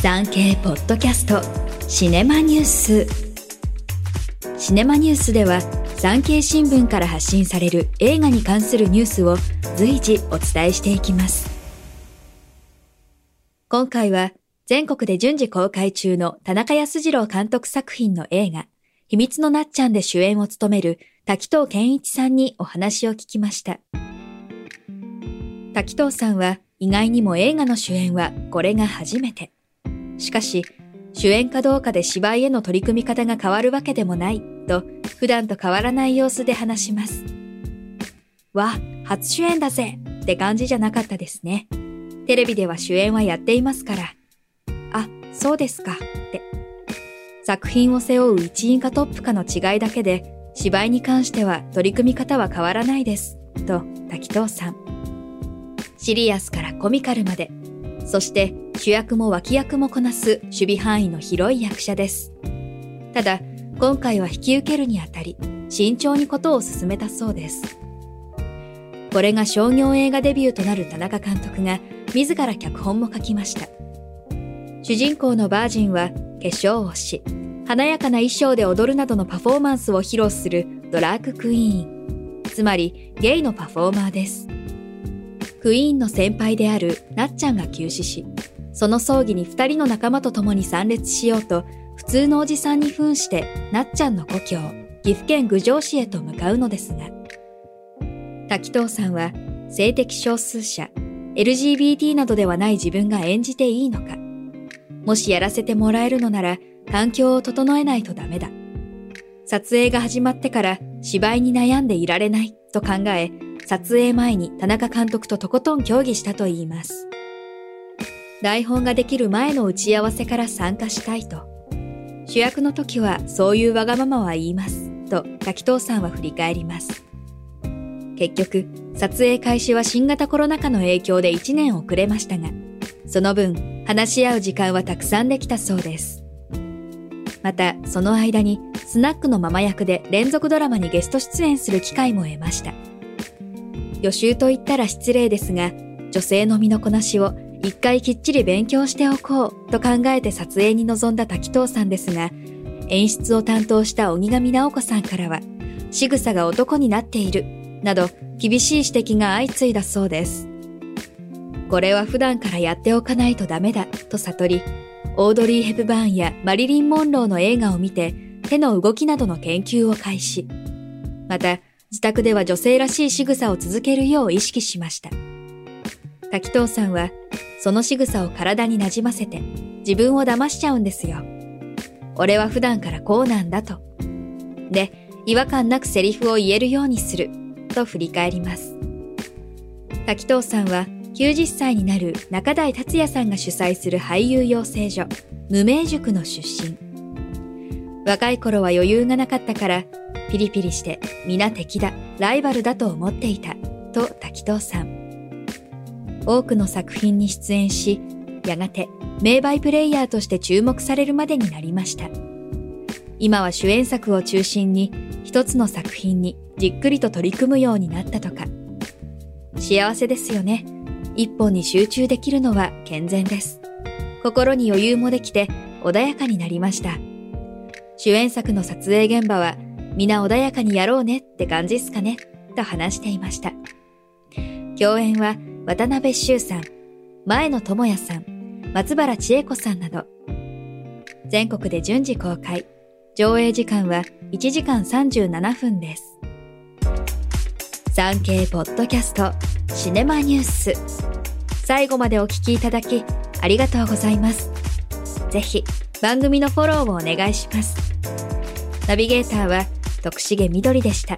産経ポッドキャストシネマニュース。シネマニュースでは産経新聞から発信される映画に関するニュースを随時お伝えしていきます。今回は全国で順次公開中の田中康二郎監督作品の映画秘密のなっちゃんで主演を務める滝藤賢一さんにお話を聞きました。滝藤さんは意外にも映画の主演はこれが初めて。しかし主演かどうかで芝居への取り組み方が変わるわけでもないと普段と変わらない様子で話します。わ、初主演だぜって感じじゃなかったですね。テレビでは主演はやっていますから。あ、そうですかって。作品を背負う一員かトップかの違いだけで芝居に関しては取り組み方は変わらないですと滝藤さん。シリアスからコミカルまで、そして主役も脇役もこなす守備範囲の広い役者です。ただ今回は引き受けるにあたり慎重にことを進めたそうです。これが商業映画デビューとなる田中監督が自ら脚本も書きました。主人公のバージンは化粧をし華やかな衣装で踊るなどのパフォーマンスを披露するドラァグクイーン、つまりゲイのパフォーマーです。クイーンの先輩であるなっちゃんが急死し、その葬儀に2人の仲間と共に参列しようと普通のおじさんに扮してなっちゃんの故郷岐阜県郡上市へと向かうのですが、滝藤さんは性的少数者 LGBT などではない自分が演じていいのか、もしやらせてもらえるのなら環境を整えないとダメだ、撮影が始まってから芝居に悩んでいられないと考え、撮影前に田中監督ととことん協議したといいます。台本ができる前の打ち合わせから参加したいと。主役の時はそういうわがままは言いますと滝藤さんは振り返ります。結局撮影開始は新型コロナ禍の影響で1年遅れましたが、その分話し合う時間はたくさんできたそうです。またその間にスナックのママ役で連続ドラマにゲスト出演する機会も得ました。予習と言ったら失礼ですが、女性の身のこなしを一回きっちり勉強しておこうと考えて撮影に臨んだ滝藤さんですが、演出を担当した荻上直子さんからは仕草が男になっているなど厳しい指摘が相次いだそうです。これは普段からやっておかないとダメだと悟り、オードリー・ヘプバーンやマリリン・モンローの映画を見て手の動きなどの研究を開始。また自宅では女性らしい仕草を続けるよう意識しました。滝藤さんはその仕草を体になじませて自分を騙しちゃうんですよ。俺は普段からこうなんだと。で、違和感なくセリフを言えるようにすると振り返ります。滝藤さんは90歳になる中台達也さんが主催する俳優養成所無名塾の出身。若い頃は余裕がなかったからピリピリして皆敵だライバルだと思っていたと滝藤さん。多くの作品に出演し、やがて名バイプレイヤーとして注目されるまでになりました。今は主演作を中心に一つの作品にじっくりと取り組むようになったとか。幸せですよね。一本に集中できるのは健全です。心に余裕もできて穏やかになりました。主演作の撮影現場は皆穏やかにやろうねって感じっすかねと話していました。共演は渡辺修さん、前野智也さん、松原千恵子さんなど。全国で順次公開、上映時間は1時間37分です。産経ポッドキャストシネマニュース、最後までお聞きいただきありがとうございます。ぜひ番組のフォローをお願いします。ナビゲーターは徳重みどりでした。